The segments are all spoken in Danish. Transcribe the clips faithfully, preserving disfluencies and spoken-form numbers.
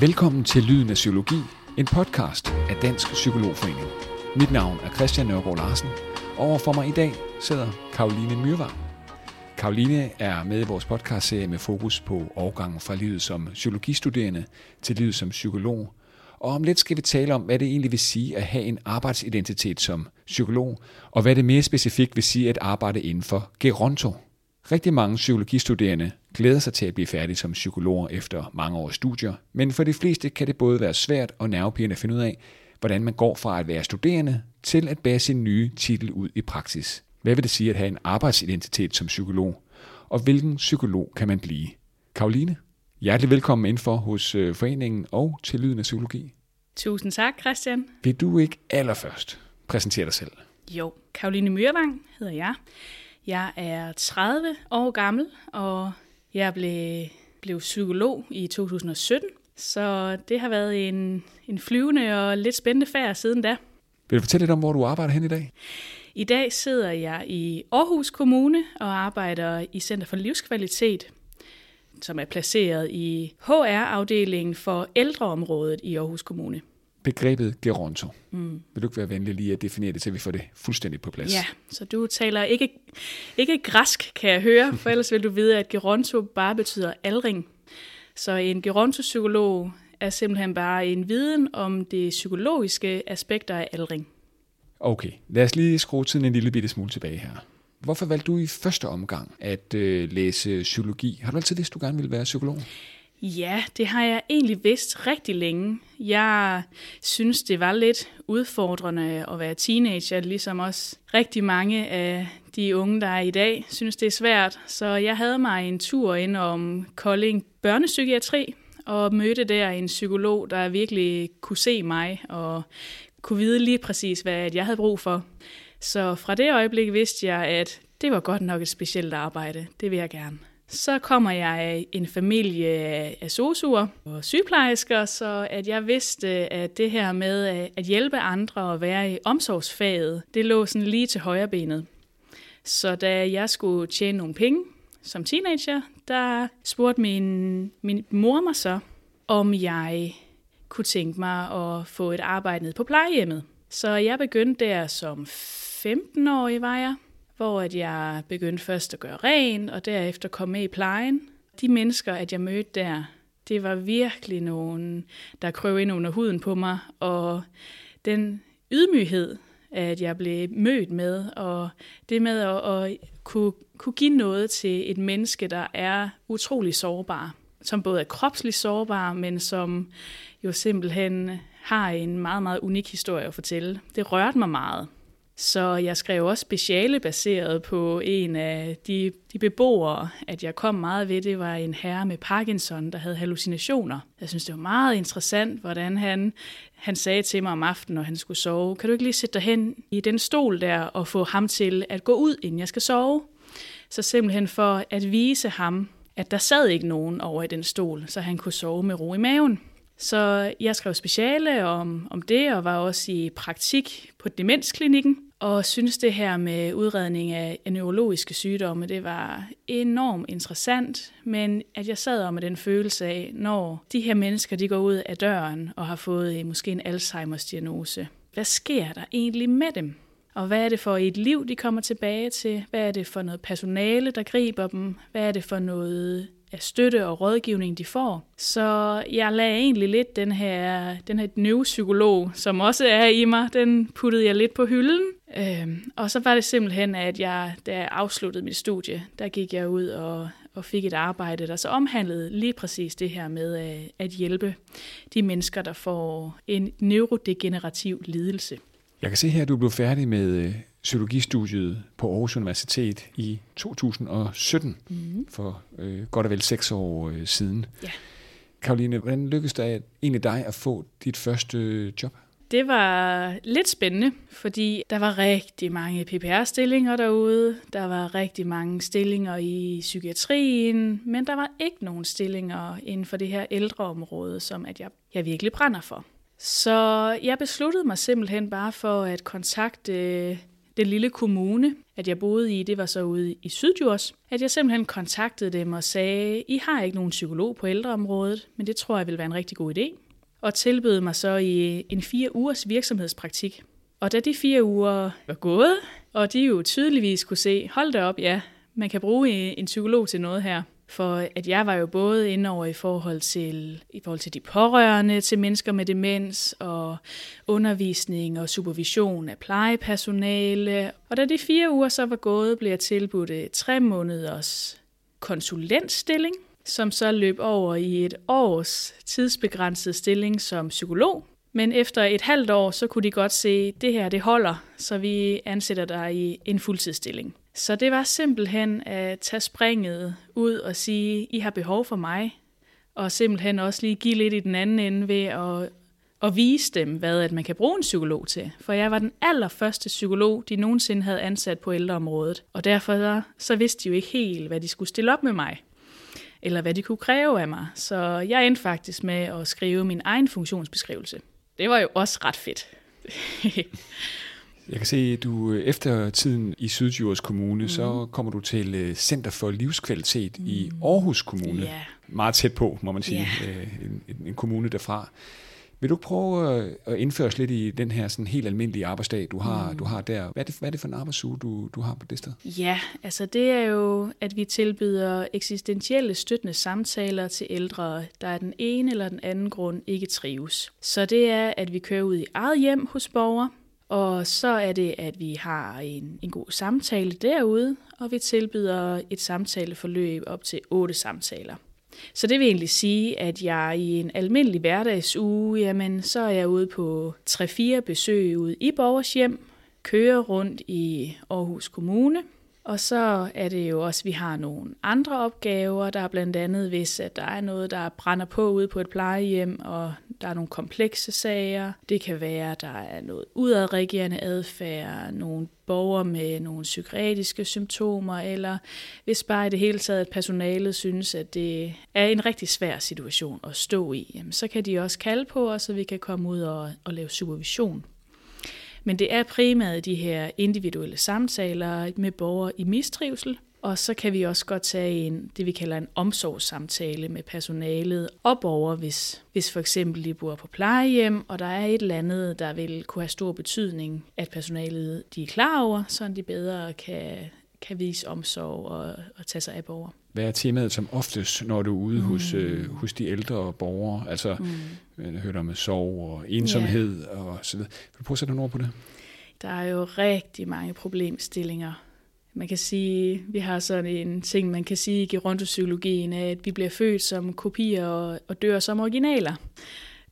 Velkommen til Lyden af Psykologi, en podcast af Dansk Psykologforening. Mit navn er Christian Nørgaard Larsen, og overfor mig i dag sidder Karoline Myrvang. Karoline er med i vores podcastserie med fokus på overgangen fra livet som psykologistuderende til livet som psykolog. Og om lidt skal vi tale om, hvad det egentlig vil sige at have en arbejdsidentitet som psykolog, og hvad det mere specifikt vil sige at arbejde inden for geronto. Rigtig mange psykologistuderende glæder sig til at blive færdige som psykologer efter mange års studier, men for de fleste kan det både være svært og nervepirrende at finde ud af, hvordan man går fra at være studerende til at bære sin nye titel ud i praksis. Hvad vil det sige at have en arbejdsidentitet som psykolog, og hvilken psykolog kan man blive? Karoline, hjertelig velkommen indenfor hos foreningen og til Lyden af Psykologi. Tusind tak, Christian. Vil du ikke allerførst præsentere dig selv? Jo, Karoline Myrvang hedder jeg. Jeg er tredive år gammel, og jeg blev, blev psykolog i to tusind og sytten, så det har været en, en flyvende og lidt spændende færd siden da. Vil du fortælle lidt om, hvor du arbejder hen i dag? I dag sidder jeg i Aarhus Kommune og arbejder i Center for Livskvalitet, som er placeret i H R-afdelingen for ældreområdet i Aarhus Kommune. Begrebet geronto. Mm. Vil du ikke være venlig lige at definere det, så vi får det fuldstændig på plads? Ja, så du taler ikke, ikke græsk, kan jeg høre, for ellers vil du vide, at geronto bare betyder aldring. Så en gerontopsykolog er simpelthen bare en viden om de psykologiske aspekter af aldring. Okay, lad os lige skrue tiden en lille bitte smule tilbage her. Hvorfor valgte du i første omgang at øh, læse psykologi? Har du altid vidst, at du gerne ville være psykolog? Ja, det har jeg egentlig vidst rigtig længe. Jeg synes, det var lidt udfordrende at være teenager, ligesom også rigtig mange af de unge, der er i dag, synes det er svært. Så jeg havde mig en tur ind om Kolding børnepsykiatri og mødte der en psykolog, der virkelig kunne se mig og kunne vide lige præcis, hvad jeg havde brug for. Så fra det øjeblik vidste jeg, at det var godt nok et specielt arbejde. Det vil jeg gerne. Så kommer jeg af en familie af sosuer og sygeplejersker, så at jeg vidste, at det her med at hjælpe andre og være i omsorgsfaget, det lå sådan lige til højre benet. Så da jeg skulle tjene nogle penge som teenager, der spurgte min, min mor mig så, om jeg kunne tænke mig at få et arbejde ned på plejehjemmet. Så jeg begyndte der som femten-årig, var jeg. Hvor jeg begyndte først at gøre ren, og derefter komme med i plejen. De mennesker, at jeg mødte der, det var virkelig nogen, der krøv ind under huden på mig. Og den ydmyghed, at jeg blev mødt med, og det med at, at kunne, kunne give noget til et menneske, der er utrolig sårbar. Som både er kropsligt sårbar, men som jo simpelthen har en meget, meget unik historie at fortælle. Det rørte mig meget. Så jeg skrev også speciale baseret på en af de, de beboere, at jeg kom meget ved. Det var en herre med Parkinson, der havde hallucinationer. Jeg synes, det var meget interessant, hvordan han, han sagde til mig om aftenen, når han skulle sove, kan du ikke lige sætte dig hen i den stol der og få ham til at gå ud, inden jeg skal sove? Så simpelthen for at vise ham, at der sad ikke nogen over i den stol, så han kunne sove med ro i maven. Så jeg skrev speciale om, om det, og var også i praktik på demensklinikken, og synes det her med udredning af neurologiske sygdomme, det var enormt interessant, men at jeg sad om med den følelse af, når de her mennesker de går ud af døren og har fået måske en Alzheimers diagnose, hvad sker der egentlig med dem? Og hvad er det for et liv, de kommer tilbage til? Hvad er det for noget personale, der griber dem? Hvad er det for noget af støtte og rådgivning, de får? Så jeg lagde egentlig lidt den her, den her neuropsykolog, som også er i mig, den puttede jeg lidt på hylden. Øhm, og så var det simpelthen, at jeg, da jeg afsluttede mit studie, der gik jeg ud og, og fik et arbejde, der så omhandlede lige præcis det her med at, at hjælpe de mennesker, der får en neurodegenerativ lidelse. Jeg kan se her, at du blev færdig med psykologistudiet på Aarhus Universitet i to tusind og sytten, mm-hmm. for øh, godt og vel seks år øh, siden. Ja. Karoline, hvordan lykkedes det egentlig dig at få dit første job? Det var lidt spændende, fordi der var rigtig mange P P R-stillinger derude, der var rigtig mange stillinger i psykiatrien, men der var ikke nogen stillinger inden for det her ældreområde, som at jeg, jeg virkelig brænder for. Så jeg besluttede mig simpelthen bare for at kontakte Den lille kommune, at jeg boede i, det var så ude i Syddjurs, at jeg simpelthen kontaktede dem og sagde, I har ikke nogen psykolog på ældreområdet, men det tror jeg vil være en rigtig god idé. Og tilbød mig så i en fire ugers virksomhedspraktik. Og da de fire uger var gået, og de jo tydeligvis kunne se, hold da op, ja, man kan bruge en psykolog til noget her. For at jeg var jo både inde over i forhold til, i forhold til de pårørende, til mennesker med demens, og undervisning og supervision af plejepersonale. Og da de fire uger så var gået, blev jeg tilbudt tre måneders konsulentstilling, som så løb over i et års tidsbegrænset stilling som psykolog. Men efter et halvt år, så kunne de godt se, at det her det holder, så vi ansætter dig i en fuldtidsstilling. Så det var simpelthen at tage springet ud og sige, I har behov for mig, og simpelthen også lige give lidt i den anden ende ved at, at vise dem, hvad at man kan bruge en psykolog til. For jeg var den allerførste psykolog, de nogensinde havde ansat på ældreområdet, og derfor så vidste de jo ikke helt, hvad de skulle stille op med mig, eller hvad de kunne kræve af mig. Så jeg endte faktisk med at skrive min egen funktionsbeskrivelse. Det var jo også ret fedt. Jeg kan se, at du efter tiden i Syddjurs Kommune, mm. så kommer du til Center for Livskvalitet mm. i Aarhus Kommune. Yeah. Meget tæt på, må man sige. Yeah. En, en kommune derfra. Vil du prøve at indføre os lidt i den her sådan helt almindelige arbejdsdag, du har, mm. du har der? Hvad er, det, hvad er det for en arbejdsuge, du, du har på det sted? Ja, altså det er jo, at vi tilbyder eksistentielle støttende samtaler til ældre, der af den ene eller den anden grund ikke trives. Så det er, at vi kører ud i eget hjem hos borgere, og så er det, at vi har en, en god samtale derude, og vi tilbyder et samtaleforløb op til otte samtaler. Så det vil egentlig sige, at jeg i en almindelig hverdagsuge, jamen, så er jeg ude på tre fire besøg ude i borgers hjem, kører rundt i Aarhus Kommune, og så er det jo også, at vi har nogle andre opgaver, der er blandt andet, hvis at der er noget, der brænder på ude på et plejehjem, og der er nogle komplekse sager. Det kan være, at der er noget udadreagerende adfærd, nogle borgere med nogle psykiatriske symptomer, eller hvis bare i det hele taget, at personalet synes, at det er en rigtig svær situation at stå i, jamen, så kan de også kalde på os, så vi kan komme ud og, og lave supervision. Men det er primært de her individuelle samtaler med borgere i mistrivsel, og så kan vi også godt tage en, det vi kalder en omsorgssamtale med personalet og borgere, hvis, hvis for eksempel de bor på plejehjem, og der er et eller andet, der vil kunne have stor betydning, at personalet de er klar over, så de bedre kan, kan vise omsorg og, og tage sig af borgere. Hvad er temaet som oftest, når du er ude mm. hos, øh, hos de ældre borgere? Altså, mm. jeg hører om sorg og ensomhed yeah. og så videre. Vil du prøve at sætte nogle ord på det? Der er jo rigtig mange problemstillinger. Man kan sige, vi har sådan en ting, man kan sige i gerontopsykologien, at vi bliver født som kopier og, og dør som originaler.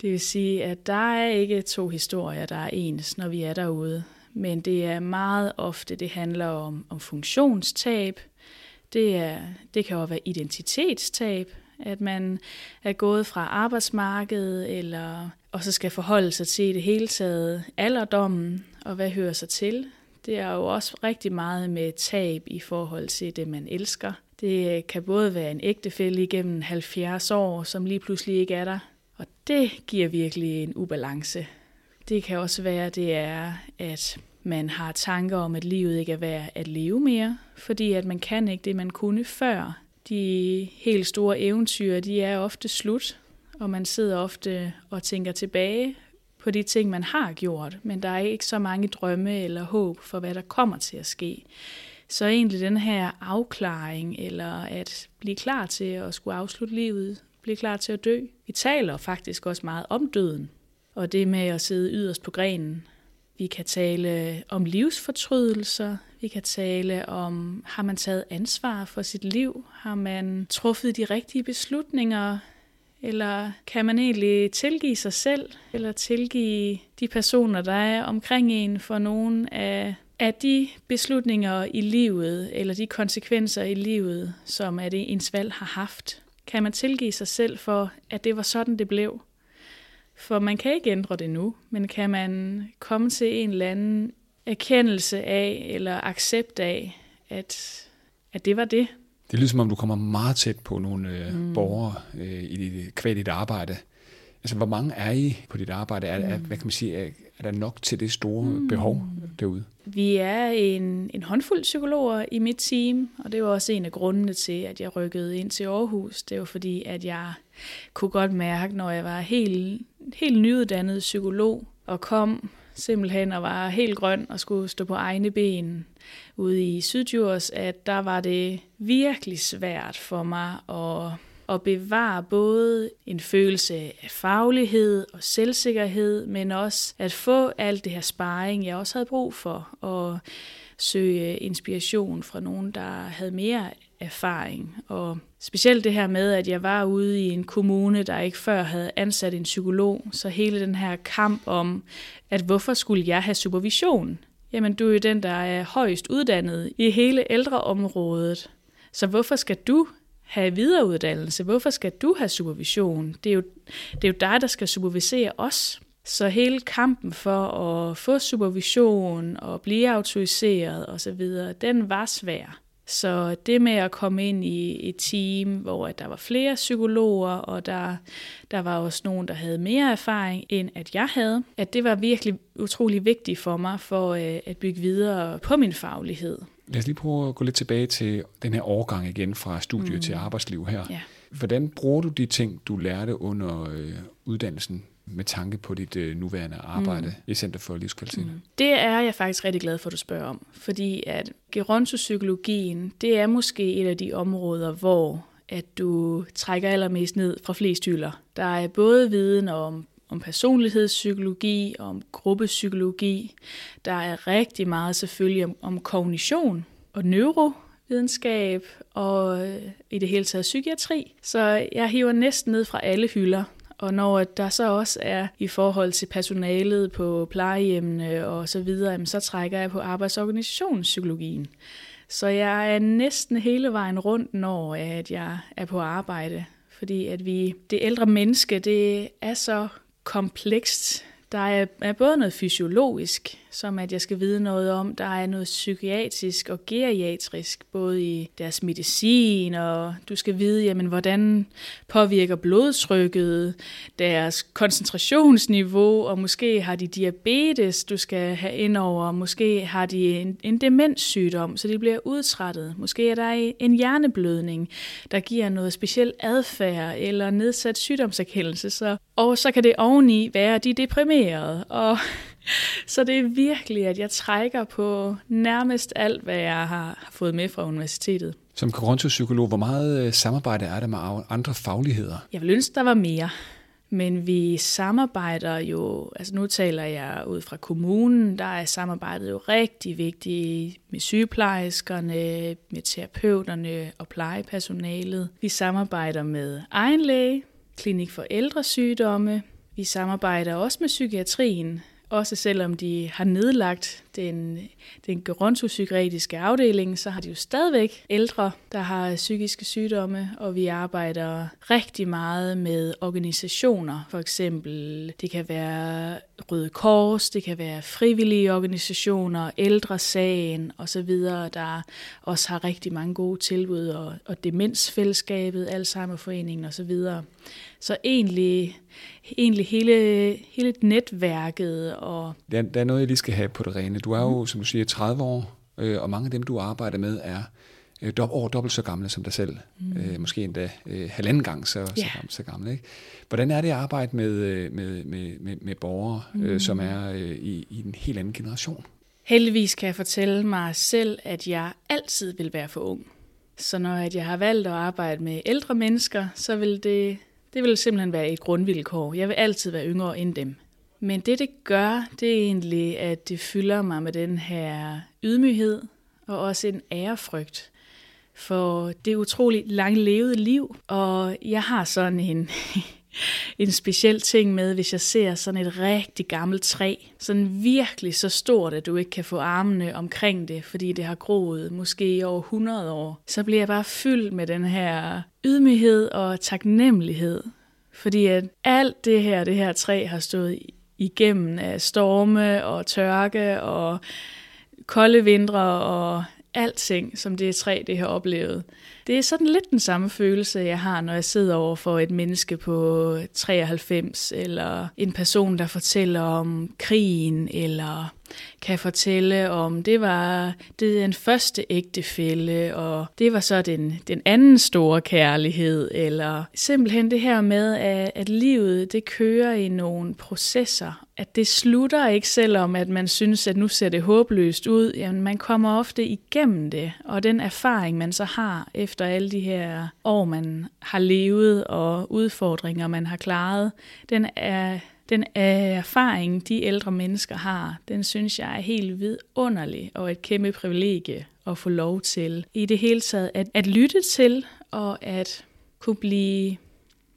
Det vil sige, at der er ikke to historier, der er ens, når vi er derude. Men det er meget ofte, det handler om, om funktionstab. Det, er, det kan jo være identitetstab, at man er gået fra arbejdsmarkedet, eller, og så skal forholde sig til det hele taget alderdommen, og hvad hører sig til. Det er jo også rigtig meget med tab i forhold til det, man elsker. Det kan både være en ægtefælle igennem halvfjerds år, som lige pludselig ikke er der, og det giver virkelig en ubalance. Det kan også være, det er, at man har tanker om, at livet ikke er værd at leve mere, fordi at man kan ikke det, man kunne før. De helt store eventyr, de er ofte slut, og man sidder ofte og tænker tilbage på de ting, man har gjort, men der er ikke så mange drømme eller håb for, hvad der kommer til at ske. Så egentlig den her afklaring, eller at blive klar til at skulle afslutte livet, blive klar til at dø. Vi taler faktisk også meget om døden, og det med at sidde yderst på grenen. Vi kan tale om livsfortrydelser, vi kan tale om, har man taget ansvar for sit liv, har man truffet de rigtige beslutninger, eller kan man egentlig tilgive sig selv, eller tilgive de personer, der er omkring en for nogle af, af de beslutninger i livet, eller de konsekvenser i livet, som at ens valg har haft. Kan man tilgive sig selv for, at det var sådan, det blev? For man kan ikke ændre det nu, men kan man komme til en eller anden erkendelse af, eller accept af, at, at det var det. Det lyder som om, du kommer meget tæt på nogle øh, mm. borgere øh, i dit, kvad dit arbejde. Altså, hvor mange er I på dit arbejde? Er, mm. er, hvad kan man sige, er, er der nok til det store mm. behov derude? Vi er en, en håndfuld psykologer i mit team, og det var også en af grundene til, at jeg rykkede ind til Aarhus. Det var fordi, at jeg kunne godt mærke, når jeg var helt, helt nyuddannet psykolog og kom simpelthen og var helt grøn og skulle stå på egne ben ude i Syddjurs, at der var det virkelig svært for mig at, at bevare både en følelse af faglighed og selvsikkerhed, men også at få alt det her sparring, jeg også havde brug for, og søge inspiration fra nogen, der havde mere erfaring. Og specielt det her med, at jeg var ude i en kommune, der ikke før havde ansat en psykolog, så hele den her kamp om, at hvorfor skulle jeg have supervision? Jamen, du er jo den, der er højst uddannet i hele ældreområdet, så hvorfor skal du have videreuddannelse? Hvorfor skal du have supervision? Det er jo, det er jo dig, der skal supervisere os. Så hele kampen for at få supervision og blive autoriseret osv., den var svær. Så det med at komme ind i et team, hvor der var flere psykologer, og der, der var også nogen, der havde mere erfaring, end at jeg havde, at det var virkelig utrolig vigtigt for mig for at bygge videre på min faglighed. Lad os lige prøve at gå lidt tilbage til den her overgang igen fra studie mm. til arbejdsliv her. Ja. Hvordan bruger du de ting, du lærte under øh, uddannelsen med tanke på dit øh, nuværende arbejde mm. i Center for Livskvalitet? Mm. Det er jeg faktisk rigtig glad for, at du spørger om, fordi at gerontopsykologien, det er måske et af de områder, hvor at du trækker allermest ned fra flest hylder. Der er både viden om om personlighedspsykologi, om gruppepsykologi. Der er rigtig meget selvfølgelig om, om kognition og neurovidenskab og i det hele taget psykiatri. Så jeg hiver næsten ned fra alle hylder. Og når der så også er i forhold til personalet på plejehjemmene og så videre, så trækker jeg på arbejdsorganisationspsykologien. Så jeg er næsten hele vejen rundt, når at jeg er på arbejde. Fordi at vi, det ældre menneske, det er så komplekst. Der er, er både noget fysiologisk, som at jeg skal vide noget om. Der er noget psykiatrisk og geriatrisk, både i deres medicin, og du skal vide, jamen, hvordan påvirker blodtrykket, deres koncentrationsniveau, og måske har de diabetes, du skal have indover, måske har de en, en demenssygdom, så de bliver udtrættet. Måske er der en hjerneblødning, der giver noget speciel adfærd eller nedsat sygdomserkendelse, så, og så kan det oveni være, at de er deprimerede, og så det er virkelig, at jeg trækker på nærmest alt, hvad jeg har fået med fra universitetet. Som gerontopsykolog, hvor meget samarbejde er der med andre fagligheder? Jeg ville ønske, der var mere. Men vi samarbejder jo, altså nu taler jeg ud fra kommunen, der er samarbejdet jo rigtig vigtigt med sygeplejerskerne, med terapeuterne og plejepersonalet. Vi samarbejder med egen læge, klinik for ældresygdomme. Vi samarbejder også med psykiatrien. Også selvom de har nedlagt den, den gerontopsykiatriske afdeling, så har de jo stadigvæk ældre, der har psykiske sygdomme, og vi arbejder rigtig meget med organisationer. For eksempel, det kan være Røde Kors, det kan være frivillige organisationer, ældresagen osv., der også har rigtig mange gode tilbud, og, og demensfællesskabet, Alzheimerforeningen osv. Så egentlig, egentlig hele, hele netværket. Og der, der er noget, jeg lige skal have på det rene. Du er jo, som du siger, tredive år, øh, og mange af dem, du arbejder med, er øh, over dobbelt så gamle som dig selv. Mm. Øh, måske endda øh, halvanden gang så, yeah. så, så gamle. Ikke? Hvordan er det at arbejde med, med, med, med, med borgere, mm. øh, som er øh, i, i en helt anden generation? Heldigvis kan jeg fortælle mig selv, at jeg altid vil være for ung. Så når at jeg har valgt at arbejde med ældre mennesker, så vil det... Det vil simpelthen være et grundvilkår. Jeg vil altid være yngre end dem. Men det, det gør, det er egentlig, at det fylder mig med den her ydmyghed og også en ærefrygt for det utroligt langt levede liv. Og jeg har sådan en, en speciel ting med, hvis jeg ser sådan et rigtig gammelt træ, sådan virkelig så stort, at du ikke kan få armene omkring det, fordi det har groet måske i over hundrede år, så bliver jeg bare fyldt med den her ydmyghed og taknemmelighed, fordi at alt det her, det her træ har stået igennem af storme og tørke og kolde vintre og alting, som det træ, det har oplevet. Det er sådan lidt den samme følelse, jeg har, når jeg sidder over for et menneske på treoghalvfems, eller en person, der fortæller om krigen, eller kan fortælle om, det var det er den første ægtefælle, og det var så den, den anden store kærlighed, eller simpelthen det her med, at, at livet det kører i nogle processer, at det slutter ikke, selvom at man synes, at nu ser det håbløst ud, jamen man kommer ofte igennem det, og den erfaring, man så har efter alle de her år, man har levet, og udfordringer, man har klaret, den er... Den erfaring, de ældre mennesker har, den synes jeg er helt vidunderlig og et kæmpe privilegie at få lov til. I det hele taget at, at lytte til og at kunne blive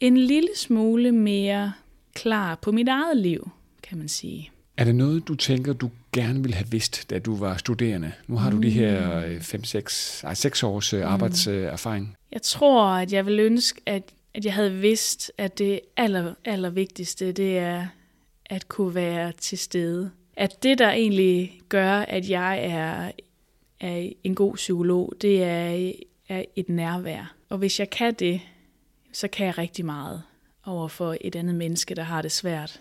en lille smule mere klar på mit eget liv, kan man sige. Er det noget, du tænker, du gerne ville have vidst, da du var studerende? Nu har du mm. de her fem, seks, seks års mm. arbejdserfaring. Jeg tror, at jeg vil ønske, at at jeg havde vidst, at det aller, aller vigtigste, det er at kunne være til stede. At det, der egentlig gør, at jeg er, er en god psykolog, det er, er et nærvær. Og hvis jeg kan det, så kan jeg rigtig meget over for et andet menneske, der har det svært.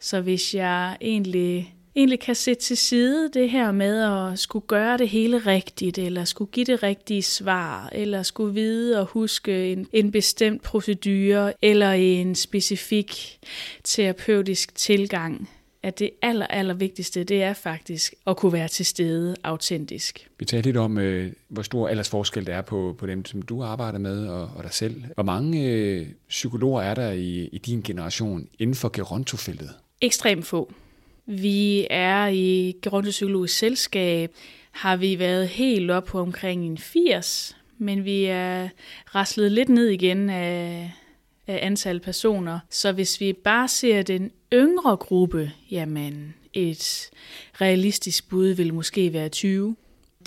Så hvis jeg egentlig, egentlig kan sætte til side det her med at skulle gøre det hele rigtigt, eller skulle give det rigtige svar, eller skulle vide og huske en, en bestemt procedure, eller en specifik terapeutisk tilgang, at det aller, aller vigtigste, det er faktisk at kunne være til stede autentisk. Vi talte lidt om, øh, hvor stor aldersforskel der er på, på dem, som du arbejder med, og, og dig selv. Hvor mange øh, psykologer er der i, i din generation inden for gerontofeltet? Ekstremt få. Vi er i Gerontopsykologisk Selskab, har vi været helt op på omkring en firs, men vi er raslet lidt ned igen af, af antal personer. Så hvis vi bare ser den yngre gruppe, jamen et realistisk bud vil måske være tyve.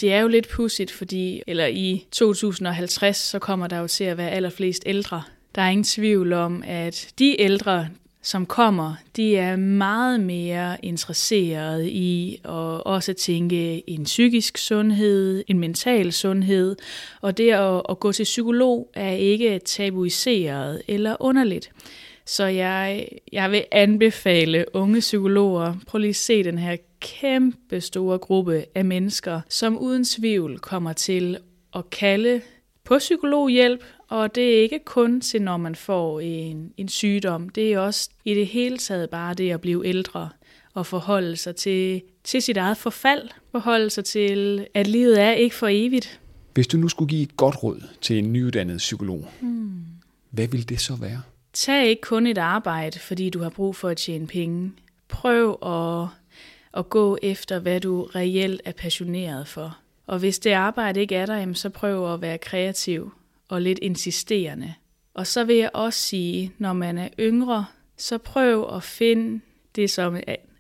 Det er jo lidt pudsigt, fordi eller i to tusind og halvtreds så kommer der jo til at være allerflest ældre. Der er ingen tvivl om, at de ældre som kommer, de er meget mere interesserede i at også tænke en psykisk sundhed, en mental sundhed, og det at, at gå til psykolog er ikke tabuiseret eller underligt. Så jeg, jeg vil anbefale unge psykologer, prøv lige at se den her kæmpe store gruppe af mennesker, som uden tvivl kommer til at kalde på psykologhjælp, og det er ikke kun til, når man får en, en sygdom. Det er også i det hele taget bare det at blive ældre og forholde sig til, til sit eget forfald. Forholde sig til, at livet er ikke for evigt. Hvis du nu skulle give et godt råd til en nyuddannet psykolog, hmm. hvad ville det så være? Tag ikke kun et arbejde, fordi du har brug for at tjene penge. Prøv at, at gå efter, hvad du reelt er passioneret for. Og hvis det arbejde ikke er der, så prøv at være kreativ og lidt insisterende. Og så vil jeg også sige, når man er yngre, så prøv at finde det, som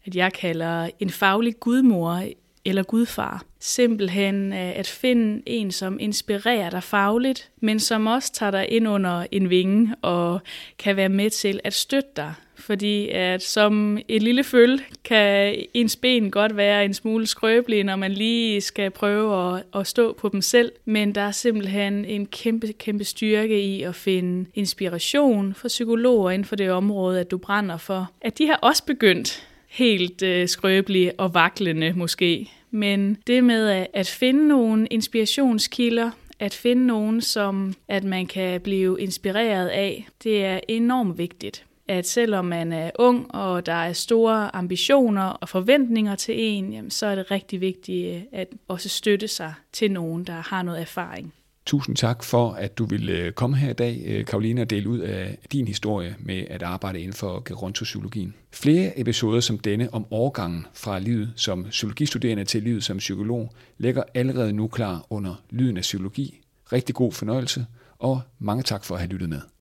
at jeg kalder en faglig gudmor eller gudfar. Simpelthen at finde en, som inspirerer dig fagligt, men som også tager dig ind under en vinge og kan være med til at støtte dig. Fordi at som et lille føl kan ens ben godt være en smule skrøbelige, når man lige skal prøve at, at stå på dem selv. Men der er simpelthen en kæmpe, kæmpe styrke i at finde inspiration fra psykologer inden for det område, at du brænder for. At de har også begyndt helt øh, skrøbelige og vaklende måske. Men det med at finde nogle inspirationskilder, at finde nogen, som at man kan blive inspireret af, det er enormt vigtigt. At selvom man er ung, og der er store ambitioner og forventninger til en, jamen, så er det rigtig vigtigt at også støtte sig til nogen, der har noget erfaring. Tusind tak for, at du ville komme her i dag, Karoline, og dele ud af din historie med at arbejde inden for gerontopsykologien. Flere episoder som denne om overgangen fra livet som psykologistuderende til livet som psykolog ligger allerede nu klar under Lyden af Psykologi. Rigtig god fornøjelse, og mange tak for at have lyttet med.